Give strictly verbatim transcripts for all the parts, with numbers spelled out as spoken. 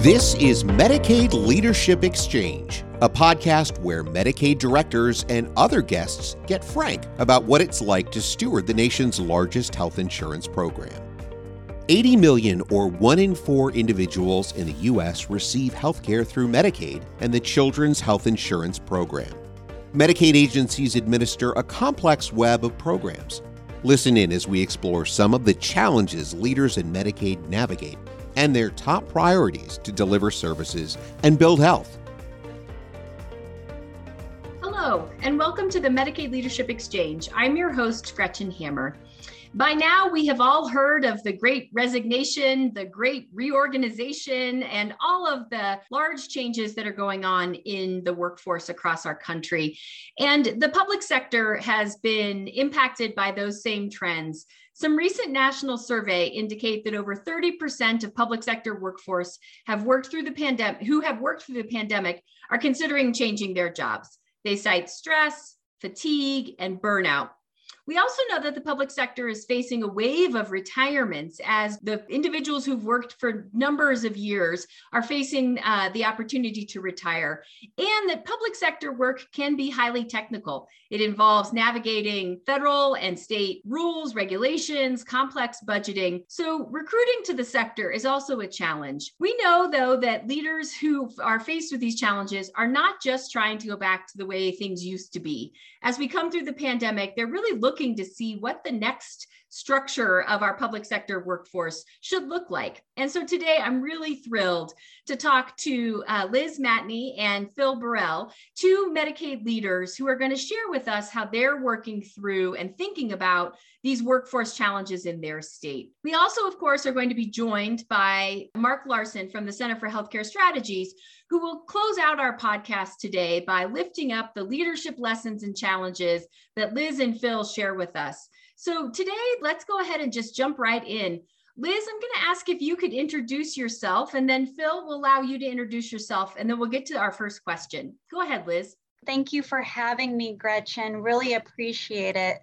This is Medicaid Leadership Exchange, a podcast where Medicaid directors and other guests get frank about what it's like to steward the nation's largest health insurance program. eighty million, or one in four individuals in the U S, receive health care through Medicaid and the Children's Health Insurance Program. Medicaid agencies administer a complex web of programs. Listen in as we explore some of the challenges leaders in Medicaid navigate and their top priorities to deliver services and build health. Hello, and welcome to the Medicaid Leadership Exchange. I'm your host, Gretchen Hammer. By now, we have all heard of the Great Resignation, the Great Reorganization, and all of the large changes that are going on in the workforce across our country. And the public sector has been impacted by those same trends. Some recent national survey indicate that over thirty percent of public sector workforce have worked through the pandemic, who have worked through the pandemic are considering changing their jobs. They cite stress, fatigue, and burnout. We also know that the public sector is facing a wave of retirements as the individuals who've worked for numbers of years are facing uh, the opportunity to retire, and that public sector work can be highly technical. It involves navigating federal and state rules, regulations, complex budgeting. So recruiting to the sector is also a challenge. We know, though, that leaders who are faced with these challenges are not just trying to go back to the way things used to be. As we come through the pandemic, they're really looking Looking to see what the next structure of our public sector workforce should look like. And so today I'm really thrilled to talk to uh, Liz Matney and Phil Burrell, two Medicaid leaders who are going to share with us how they're working through and thinking about these workforce challenges in their state. We also, of course, are going to be joined by Mark Larson from the Center for Health Care Strategies, who will close out our podcast today by lifting up the leadership lessons and challenges that Liz and Phil share with us. So today, let's go ahead and just jump right in. Liz, I'm going to ask if you could introduce yourself, and then Phil will allow you to introduce yourself, and then we'll get to our first question. Go ahead, Liz. Thank you for having me, Gretchen. Really appreciate it.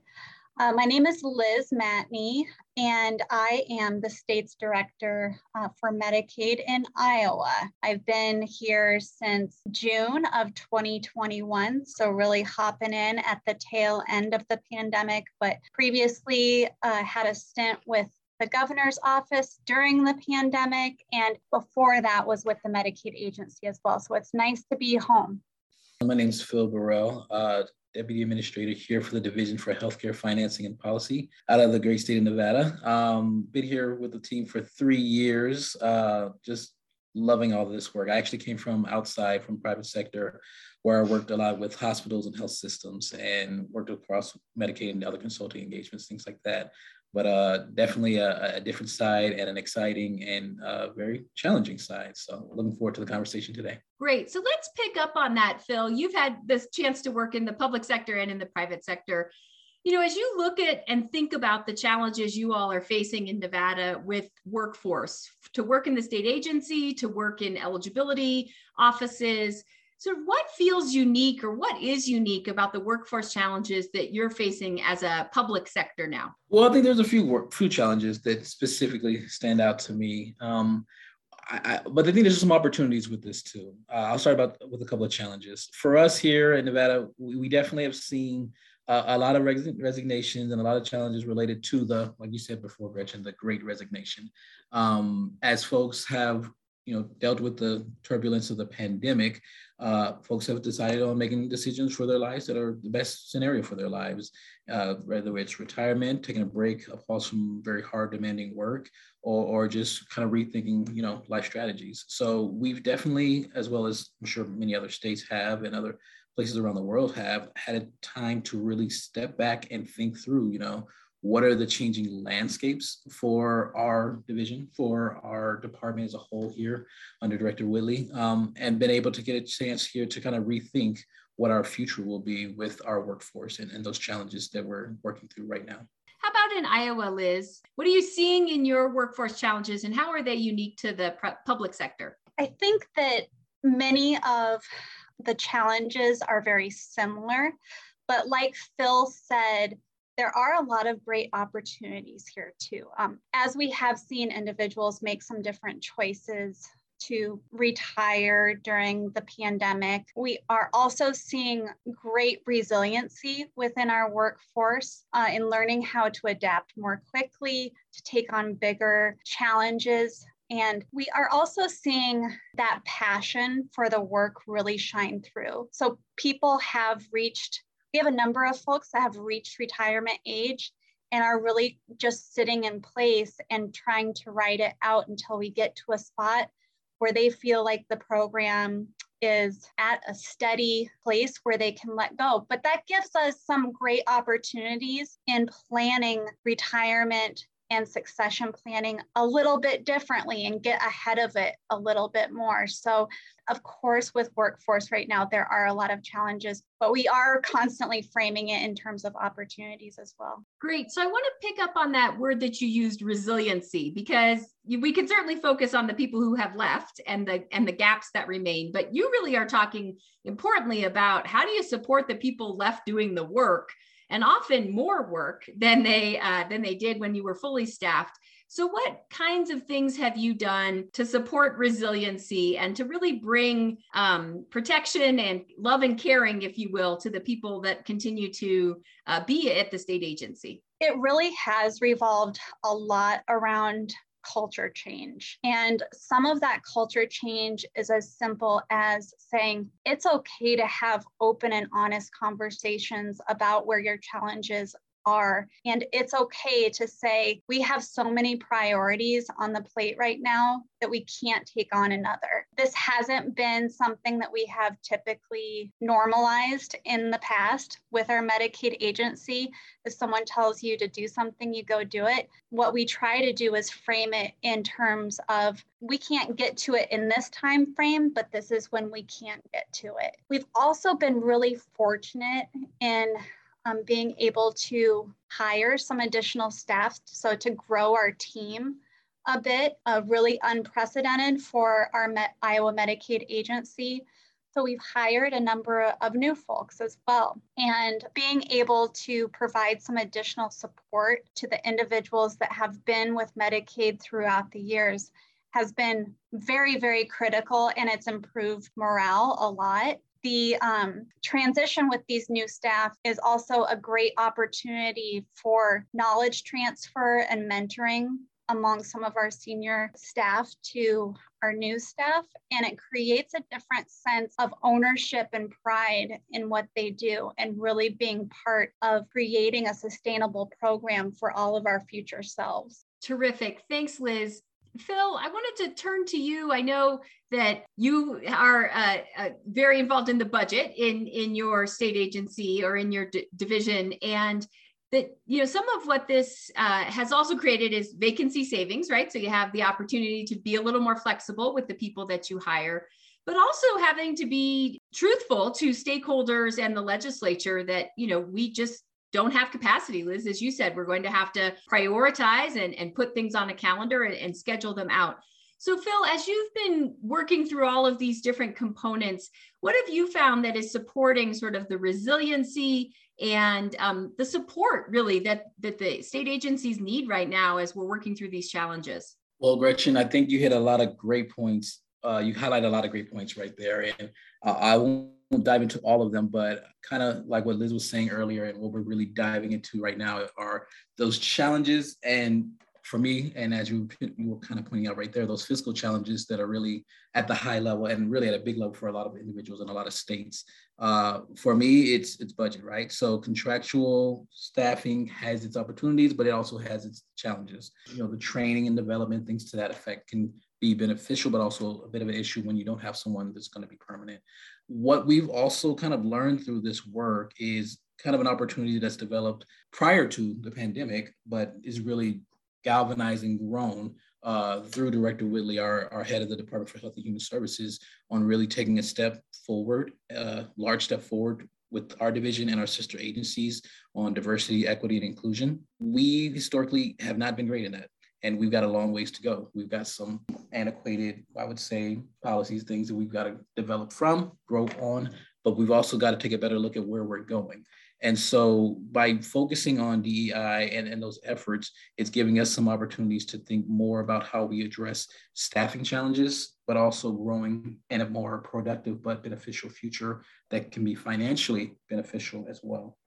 Uh, my name is Liz Matney, and I am the state's director uh, for Medicaid in Iowa. I've been here since June of twenty twenty-one, so really hopping in at the tail end of the pandemic, but previously uh, had a stint with the governor's office during the pandemic, and before that was with the Medicaid agency as well, so it's nice to be home. My name is Phil Burrell. Uh, Deputy Administrator here for the Division for Health Care Financing and Policy out of the great state of Nevada. Um, been here with the team for three years, uh, just loving all of this work. I actually came from outside, from private sector, where I worked a lot with hospitals and health systems and worked across Medicaid and other consulting engagements, things like that. But uh, definitely a, a different side and an exciting and uh, very challenging side. So looking forward to the conversation today. Great. So let's pick up on that, Phil. You've had this chance to work in the public sector and in the private sector. You know, as you look at and think about the challenges you all are facing in Nevada with workforce, to work in the state agency, to work in eligibility offices, so what feels unique or what is unique about the workforce challenges that you're facing as a public sector now? Well, I think there's a few work, few challenges that specifically stand out to me. Um, I, I, but I think there's some opportunities with this too. Uh, I'll start about with a couple of challenges. For us here in Nevada, we, we definitely have seen uh, a lot of res- resignations and a lot of challenges related to the, like you said before, Gretchen, the Great Resignation. Um, as folks have you know, dealt with the turbulence of the pandemic, uh, folks have decided on making decisions for their lives that are the best scenario for their lives, uh, whether it's retirement, taking a break, a pause from very hard demanding work, or, or just kind of rethinking, you know, life strategies. So we've definitely, as well as I'm sure many other states have and other places around the world have, had a time to really step back and think through, you know, what are the changing landscapes for our division, for our department as a whole here under Director Whitley, um, and been able to get a chance here to kind of rethink what our future will be with our workforce and, and those challenges that we're working through right now. How about in Iowa, Liz? What are you seeing in your workforce challenges and how are they unique to the public sector? I think that many of the challenges are very similar, but like Phil said, there are a lot of great opportunities here too. Um, as we have seen individuals make some different choices to retire during the pandemic, we are also seeing great resiliency within our workforce uh, in learning how to adapt more quickly, to take on bigger challenges. And we are also seeing that passion for the work really shine through. So people have reached, we have a number of folks that have reached retirement age and are really just sitting in place and trying to ride it out until we get to a spot where they feel like the program is at a steady place where they can let go. But that gives us some great opportunities in planning retirement and succession planning a little bit differently and get ahead of it a little bit more. So of course, with workforce right now, there are a lot of challenges, but we are constantly framing it in terms of opportunities as well. Great. So I want to pick up on that word that you used, resiliency, because we can certainly focus on the people who have left and the and the gaps that remain, but you really are talking importantly about how do you support the people left doing the work, and often more work than they uh, than they did when you were fully staffed. So what kinds of things have you done to support resiliency and to really bring um, protection and love and caring, if you will, to the people that continue to uh, be at the state agency? It really has revolved a lot around culture change. And some of that culture change is as simple as saying, it's okay to have open and honest conversations about where your challenges are. And it's okay to say, we have so many priorities on the plate right now that we can't take on another. This hasn't been something that we have typically normalized in the past with our Medicaid agency. If someone tells you to do something, you go do it. What we try to do is frame it in terms of, we can't get to it in this time frame, but this is when we can get to it. We've also been really fortunate in Um, being able to hire some additional staff, so to grow our team a bit, uh, really unprecedented for our Met- Iowa Medicaid agency. So we've hired a number of new folks as well. And being able to provide some additional support to the individuals that have been with Medicaid throughout the years has been very, very critical, and it's improved morale a lot. The um, transition with these new staff is also a great opportunity for knowledge transfer and mentoring among some of our senior staff to our new staff. And it creates a different sense of ownership and pride in what they do and really being part of creating a sustainable program for all of our future selves. Terrific. Thanks, Liz. Phil, I wanted to turn to you. I know that you are uh, uh, very involved in the budget in, in your state agency or in your d- division, and that you know some of what this uh, has also created is vacancy savings, right? So you have the opportunity to be a little more flexible with the people that you hire, but also having to be truthful to stakeholders and the legislature that you know we just don't have capacity, Liz. As you said, we're going to have to prioritize and, and put things on a calendar and, and schedule them out. So Phil, as you've been working through all of these different components, what have you found that is supporting sort of the resiliency and um, the support really that, that the state agencies need right now as we're working through these challenges? Well, Gretchen, I think you hit a lot of great points. Uh, you highlighted a lot of great points right there. And uh, I won't We'll dive into all of them, but kind of like what Liz was saying earlier and what we're really diving into right now are those challenges. And for me, and as you, you were kind of pointing out right there, those fiscal challenges that are really at the high level and really at a big level for a lot of individuals in a lot of states. Uh, for me, it's it's budget, right? So contractual staffing has its opportunities, but it also has its challenges. You know, the training and development, things to that effect can be beneficial, but also a bit of an issue when you don't have someone that's going to be permanent. What we've also kind of learned through this work is kind of an opportunity that's developed prior to the pandemic, but is really galvanizing grown uh, through Director Whitley, our, our head of the Department for Health and Human Services, on really taking a step forward, a large step forward with our division and our sister agencies on diversity, equity, and inclusion. We historically have not been great in that. And we've got a long ways to go. We've got some antiquated, I would say, policies, things that we've got to develop from, grow on, but we've also got to take a better look at where we're going. And so by focusing on D E I and, and those efforts, it's giving us some opportunities to think more about how we address staffing challenges, but also growing in a more productive but beneficial future that can be financially beneficial as well.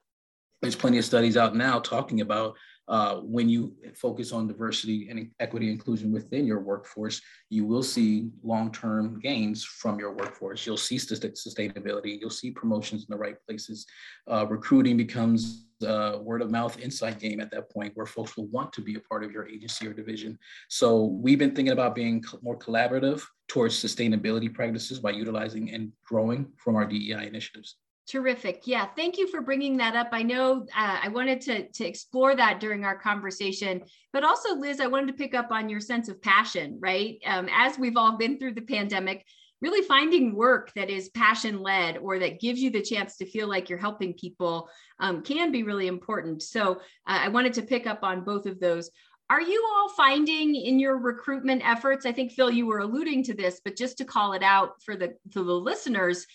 There's plenty of studies out now talking about uh, when you focus on diversity and equity inclusion within your workforce, you will see long-term gains from your workforce. You'll see sustainability, you'll see promotions in the right places. Uh, recruiting becomes a word of mouth inside game at that point where folks will want to be a part of your agency or division. So we've been thinking about being more collaborative towards sustainability practices by utilizing and growing from our D E I initiatives. Terrific. Yeah, thank you for bringing that up. I know uh, I wanted to, to explore that during our conversation, but also, Liz, I wanted to pick up on your sense of passion, right? Um, as we've all been through the pandemic, really finding work that is passion-led or that gives you the chance to feel like you're helping people um, can be really important. So uh, I wanted to pick up on both of those. Are you all finding in your recruitment efforts, I think, Phil, you were alluding to this, but just to call it out for the, for the listeners,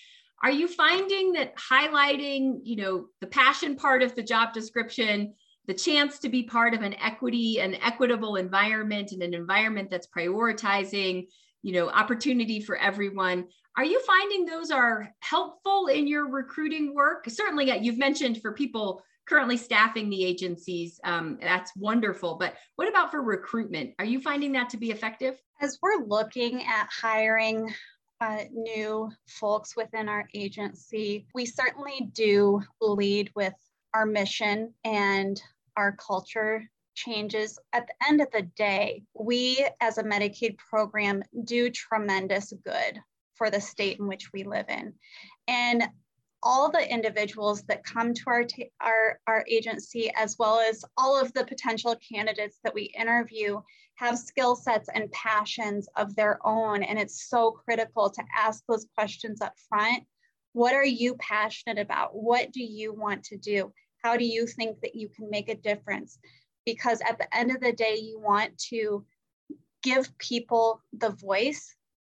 are you finding that highlighting, you know, the passion part of the job description, the chance to be part of an equity and equitable environment and an environment that's prioritizing, you know, opportunity for everyone? Are you finding those are helpful in your recruiting work? Certainly, you've mentioned for people currently staffing the agencies, um, that's wonderful. But what about for recruitment? Are you finding that to be effective? As we're looking at hiring Uh, new folks within our agency, we certainly do lead with our mission and our culture changes. At the end of the day, we as a Medicaid program do tremendous good for the state in which we live in. And all the individuals that come to our, ta- our, our agency, as well as all of the potential candidates that we interview, have skill sets and passions of their own. And it's so critical to ask those questions up front. What are you passionate about? What do you want to do? How do you think that you can make a difference? Because at the end of the day, you want to give people the voice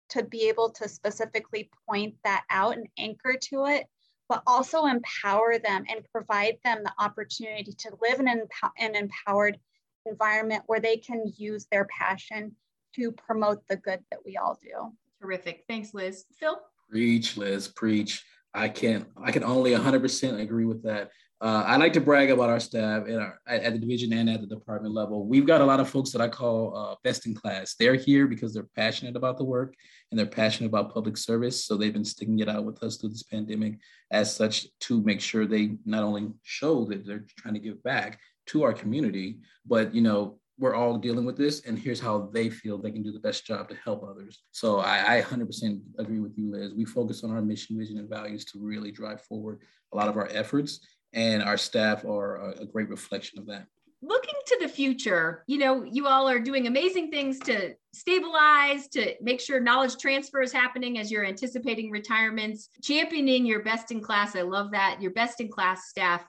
to be able to specifically point that out and anchor to it, but also empower them and provide them the opportunity to live in an empowered environment where they can use their passion to promote the good that we all do. Terrific. Thanks, Liz. Phil? Preach, Liz, preach. I can I can only one hundred percent agree with that. Uh, I like to brag about our staff at, our, at the division and at the department level. We've got a lot of folks that I call uh, best in class. They're here because they're passionate about the work and they're passionate about public service. So they've been sticking it out with us through this pandemic as such to make sure they not only show that they're trying to give back to our community, but, you know, we're all dealing with this and here's how they feel they can do the best job to help others. So I, I one hundred percent agree with you, Liz. We focus on our mission, vision, and values to really drive forward a lot of our efforts, and our staff are a great reflection of that. Looking to the future, you know, you all are doing amazing things to stabilize, to make sure knowledge transfer is happening as you're anticipating retirements, championing your best in class. I love that, your best in class staff.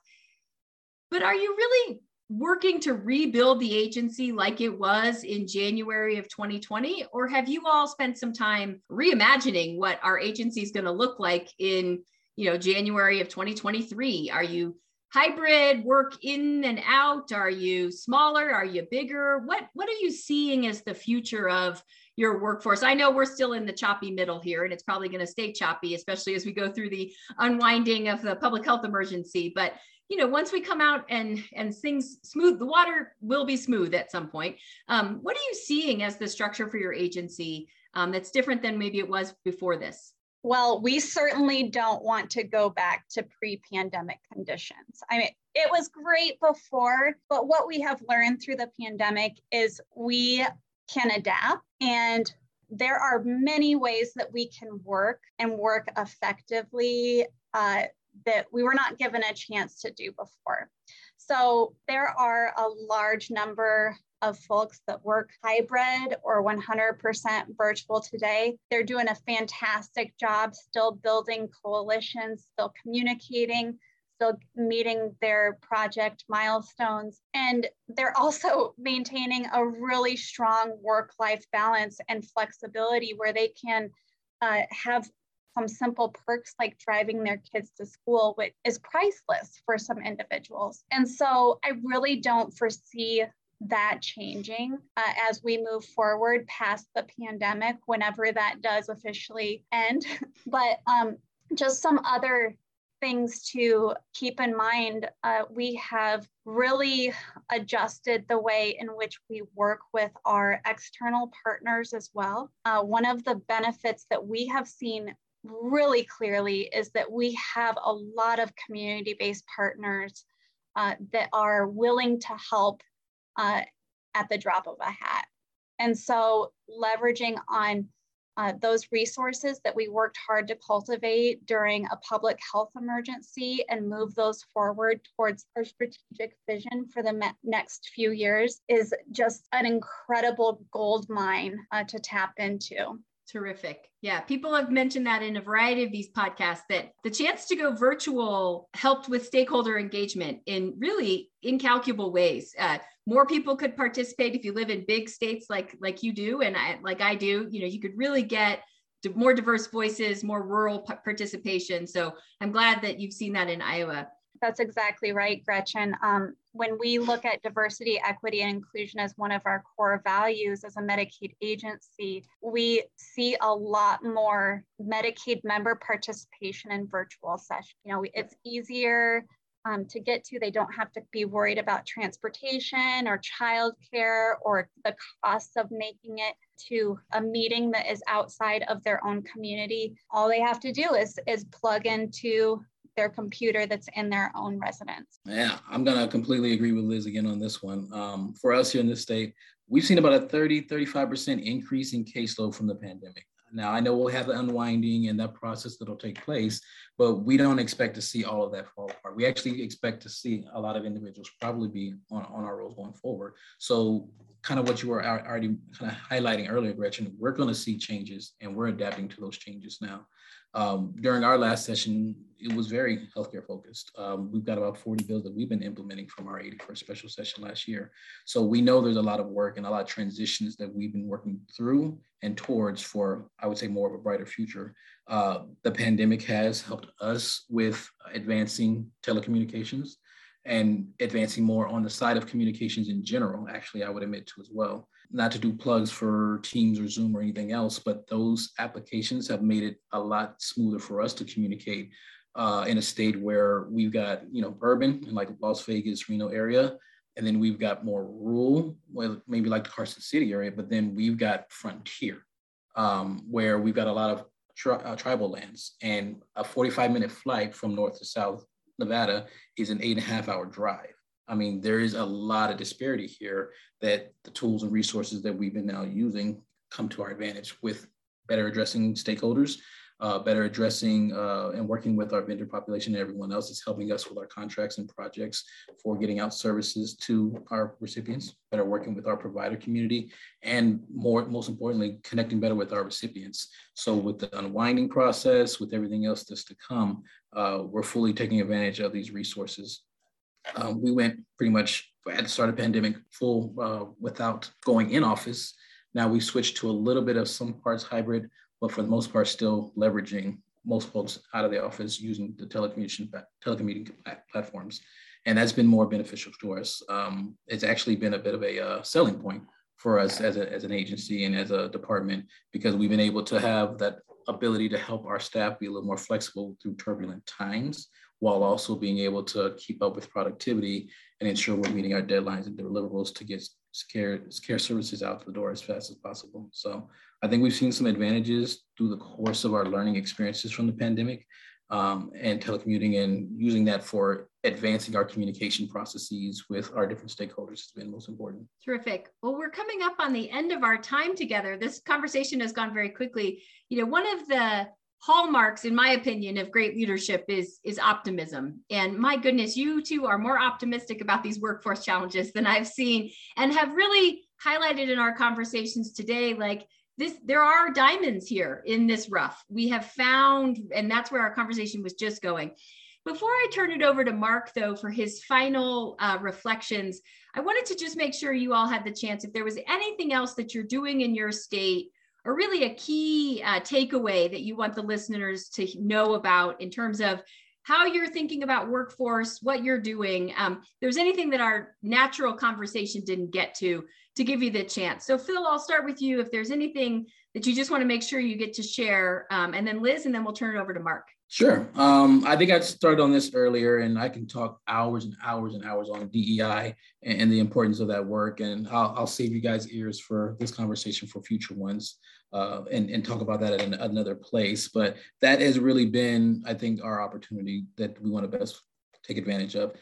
But are you really working to rebuild the agency like it was in January of twenty twenty? Or have you all spent some time reimagining what our agency is going to look like in, you know, January of twenty twenty-three? Are you hybrid, work in and out? Are you smaller? Are you bigger? What, what are you seeing as the future of your workforce? I know we're still in the choppy middle here, and it's probably going to stay choppy, especially as we go through the unwinding of the public health emergency. But you know, once we come out and, and things smooth, the water will be smooth at some point. Um, what are you seeing as the structure for your agency um, that's different than maybe it was before this? Well, we certainly don't want to go back to pre-pandemic conditions. I mean, it was great before, but what we have learned through the pandemic is we can adapt, and there are many ways that we can work and work effectively uh, that we were not given a chance to do before. So there are a large number of folks that work hybrid or one hundred percent virtual today. They're doing a fantastic job, still building coalitions, still communicating, still meeting their project milestones. And they're also maintaining a really strong work-life balance and flexibility where they can uh, have some simple perks like driving their kids to school, which is priceless for some individuals. And so I really don't foresee that changing uh, as we move forward past the pandemic, whenever that does officially end. But um, just some other things to keep in mind. Uh, we have really adjusted the way in which we work with our external partners as well. Uh, one of the benefits that we have seen really clearly is that we have a lot of community-based partners uh, that are willing to help uh, at the drop of a hat. And so leveraging on Uh, those resources that we worked hard to cultivate during a public health emergency and move those forward towards our strategic vision for the me- next few years is just an incredible gold mine uh, to tap into. Terrific. Yeah, people have mentioned that in a variety of these podcasts, that the chance to go virtual helped with stakeholder engagement in really incalculable ways. Uh, more people could participate if you live in big states like like you do and I, like I do. You know, you could really get more diverse voices, more rural participation. So I'm glad that you've seen that in Iowa. That's exactly right, Gretchen. Um, when we look at diversity, equity, and inclusion as one of our core values as a Medicaid agency, we see a lot more Medicaid member participation in virtual sessions. You know, it's easier um, to get to. They don't have to be worried about transportation or childcare or the cost of making it to a meeting that is outside of their own community. All they have to do is, is plug into their computer that's in their own residence. Yeah, I'm going to completely agree with Liz again on this one. Um, for us here in this state, we've seen about a thirty, thirty-five percent increase in caseload from the pandemic. Now, I know we'll have the unwinding and that process that'll take place, but we don't expect to see all of that fall apart. We actually expect to see a lot of individuals probably be on, on our rolls going forward. So kind of what you were already kind of highlighting earlier, Gretchen, we're going to see changes and we're adapting to those changes now. Um, during our last session, it was very healthcare focused. Um, we've got about forty bills that we've been implementing from our eighty-first special session last year. So we know there's a lot of work and a lot of transitions that we've been working through and towards for, I would say, more of a brighter future. Uh, the pandemic has helped us with advancing telecommunications and advancing more on the side of communications in general, actually, I would admit to as well. Not to do plugs for Teams or Zoom or anything else, but those applications have made it a lot smoother for us to communicate uh, in a state where we've got, you know, urban and like Las Vegas, Reno area, and then we've got more rural, well, maybe like the Carson City area, but then we've got frontier um, where we've got a lot of tri- uh, tribal lands, and a forty-five minute flight from north to south Nevada is an eight and a half hour drive. I mean, there is a lot of disparity here that the tools and resources that we've been now using come to our advantage with better addressing stakeholders, uh, better addressing uh, and working with our vendor population and everyone else that's helping us with our contracts and projects for getting out services to our recipients, better working with our provider community, and more, most importantly, connecting better with our recipients. So with the unwinding process, with everything else that's to come, uh, we're fully taking advantage of these resources. Um, we went pretty much at the start of the pandemic full uh, without going in office. Now we switched to a little bit of some parts hybrid, but for the most part still leveraging most folks out of the office using the telecommunication telecommuting platforms. And that's been more beneficial to us. Um, it's actually been a bit of a uh, selling point for us as, a, as an agency and as a department, because we've been able to have that ability to help our staff be a little more flexible through turbulent times, while also being able to keep up with productivity and ensure we're meeting our deadlines and deliverables to get care services out the door as fast as possible. So I think we've seen some advantages through the course of our learning experiences from the pandemic um, and telecommuting, and using that for advancing our communication processes with our different stakeholders has been most important. Terrific. Well, we're coming up on the end of our time together. This conversation has gone very quickly. You know, one of the hallmarks, in my opinion, of great leadership is, is optimism. And my goodness, you two are more optimistic about these workforce challenges than I've seen, and have really highlighted in our conversations today, like this, there are diamonds here in this rough. We have found, and that's where our conversation was just going. Before I turn it over to Mark, though, for his final uh, reflections, I wanted to just make sure you all had the chance, if there was anything else that you're doing in your state or really a key uh, takeaway that you want the listeners to know about in terms of how you're thinking about workforce, what you're doing, um, there's anything that our natural conversation didn't get to, to give you the chance. So Phil, I'll start with you. If there's anything that you just want to make sure you get to share, um, and then Liz, and then we'll turn it over to Mark. Sure. Um, I think I started on this earlier, and I can talk hours and hours and hours on D E I and, and the importance of that work. And I'll, I'll save you guys ears for this conversation for future ones, uh, and, and talk about that at an, another place. But that has really been, I think, our opportunity that we want to best take advantage of.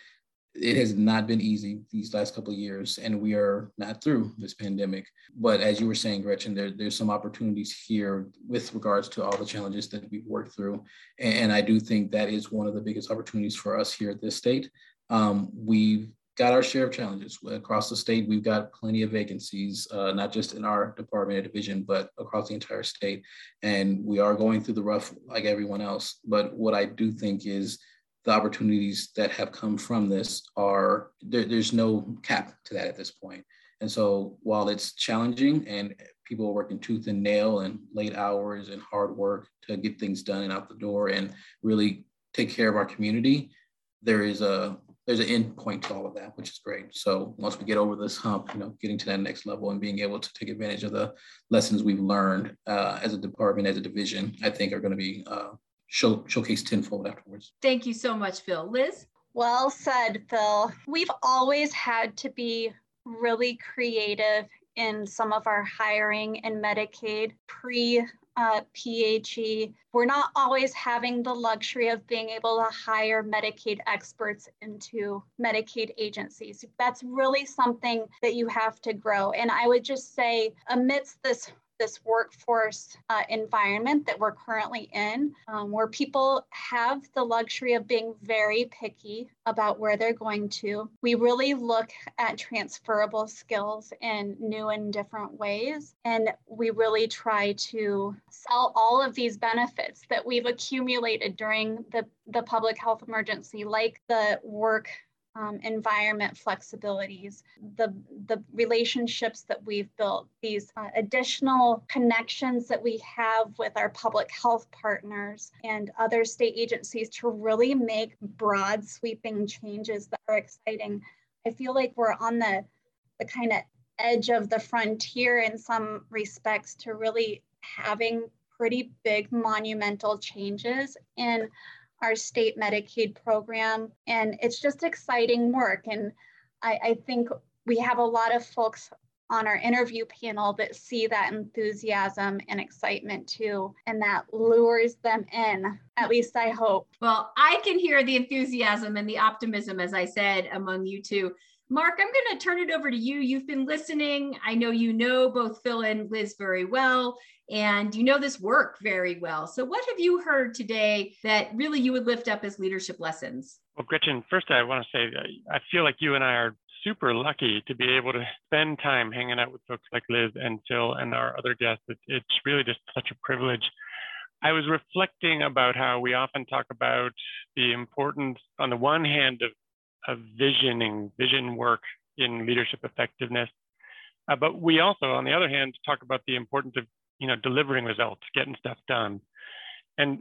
It has not been easy these last couple of years, and we are not through this pandemic. But as you were saying, Gretchen, there, there's some opportunities here with regards to all the challenges that we've worked through. And I do think that is one of the biggest opportunities for us here at this state. Um, we've got our share of challenges across the state. We've got plenty of vacancies, uh, not just in our department or division, but across the entire state. And we are going through the rough like everyone else. But what I do think is the opportunities that have come from this are, there, there's no cap to that at this point. And so while it's challenging and people are working tooth and nail and late hours and hard work to get things done and out the door and really take care of our community, there is a, there's an end point to all of that, which is great. So once we get over this hump, you know, getting to that next level and being able to take advantage of the lessons we've learned uh, as a department, as a division, I think are going to be uh, Show, showcase tenfold afterwards. Thank you so much, Phil. Liz? Well said, Phil. We've always had to be really creative in some of our hiring in Medicaid pre uh, P H E. We're not always having the luxury of being able to hire Medicaid experts into Medicaid agencies. That's really something that you have to grow. And I would just say, amidst this this workforce uh, environment that we're currently in, um, where people have the luxury of being very picky about where they're going to. We really look at transferable skills in new and different ways. And we really try to sell all of these benefits that we've accumulated during the, the public health emergency, like the work Um, environment flexibilities, the, the relationships that we've built, these uh, additional connections that we have with our public health partners and other state agencies to really make broad sweeping changes that are exciting. I feel like we're on the, the kind of edge of the frontier in some respects to really having pretty big monumental changes in our state Medicaid program. And it's just exciting work. And I, I think we have a lot of folks on our interview panel that see that enthusiasm and excitement too, and that lures them in, at least I hope. Well, I can hear the enthusiasm and the optimism, as I said, among you two. Mark, I'm going to turn it over to you. You've been listening. I know you know both Phil and Liz very well, and you know this work very well. So what have you heard today that really you would lift up as leadership lessons? Well, Gretchen, first I want to say I feel like you and I are super lucky to be able to spend time hanging out with folks like Liz and Phil and our other guests. It's really just such a privilege. I was reflecting about how we often talk about the importance, on the one hand, of of visioning, vision work in leadership effectiveness. Uh, but we also, on the other hand, talk about the importance of, you know, delivering results, getting stuff done. And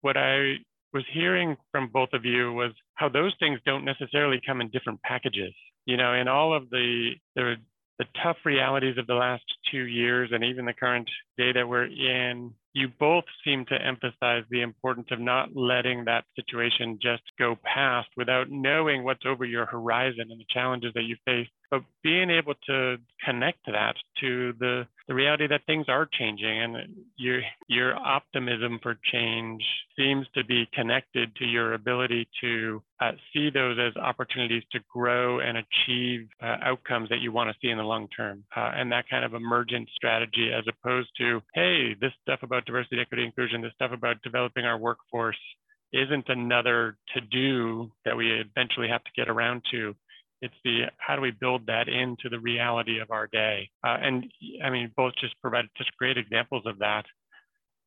what I was hearing from both of you was how those things don't necessarily come in different packages. You know, in all of the, the, the tough realities of the last two years and even the current day that we're in, you both seem to emphasize the importance of not letting that situation just go past without knowing what's over your horizon and the challenges that you face, but being able to connect that to the, the reality that things are changing, and your, your optimism for change seems to be connected to your ability to uh, see those as opportunities to grow and achieve uh, outcomes that you want to see in the long term. Uh, and that kind of emergent strategy, as opposed to, hey, this stuff about diversity, equity, inclusion, this stuff about developing our workforce isn't another to-do that we eventually have to get around to. It's the, how do we build that into the reality of our day? Uh, and I mean, both just provided such great examples of that.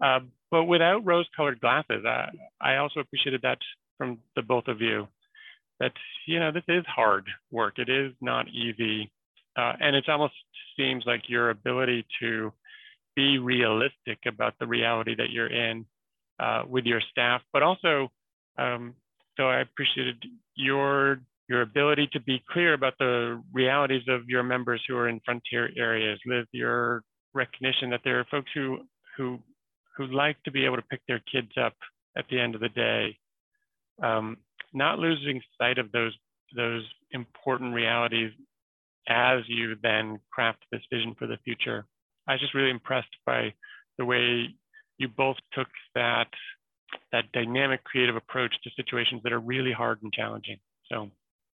Uh, but without rose-colored glasses, I, I also appreciated that from the both of you, that, you know, this is hard work. It is not easy. Uh, and it almost seems like your ability to be realistic about the reality that you're in uh, with your staff, but also, um, so I appreciated your your ability to be clear about the realities of your members who are in frontier areas, with your recognition that there are folks who who who like to be able to pick their kids up at the end of the day, um, not losing sight of those those important realities as you then craft this vision for the future. I was just really impressed by the way you both took that that dynamic, creative approach to situations that are really hard and challenging. So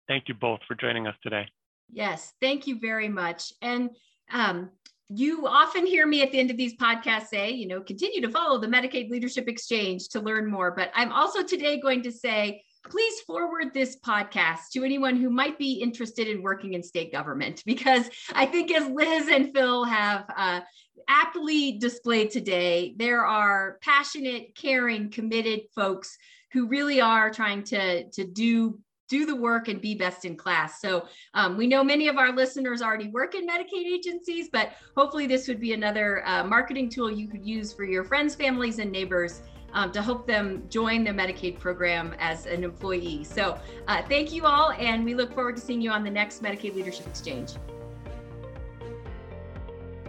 thank you both for joining us today. Yes, thank you very much. And um, you often hear me at the end of these podcasts say, you know, continue to follow the Medicaid Leadership Exchange to learn more. But I'm also today going to say, please forward this podcast to anyone who might be interested in working in state government, because I think, as Liz and Phil have uh, aptly displayed today, there are passionate, caring, committed folks who really are trying to, to do, do the work and be best in class. So um, we know many of our listeners already work in Medicaid agencies, but hopefully this would be another uh, marketing tool you could use for your friends, families, and neighbors, Um, to help them join the Medicaid program as an employee. So uh, thank you all, and we look forward to seeing you on the next Medicaid Leadership Exchange.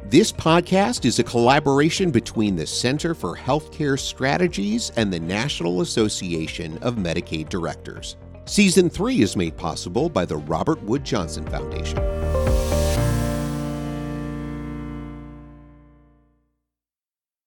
This podcast is a collaboration between the Center for Health Care Strategies and the National Association of Medicaid Directors. Season three is made possible by the Robert Wood Johnson Foundation.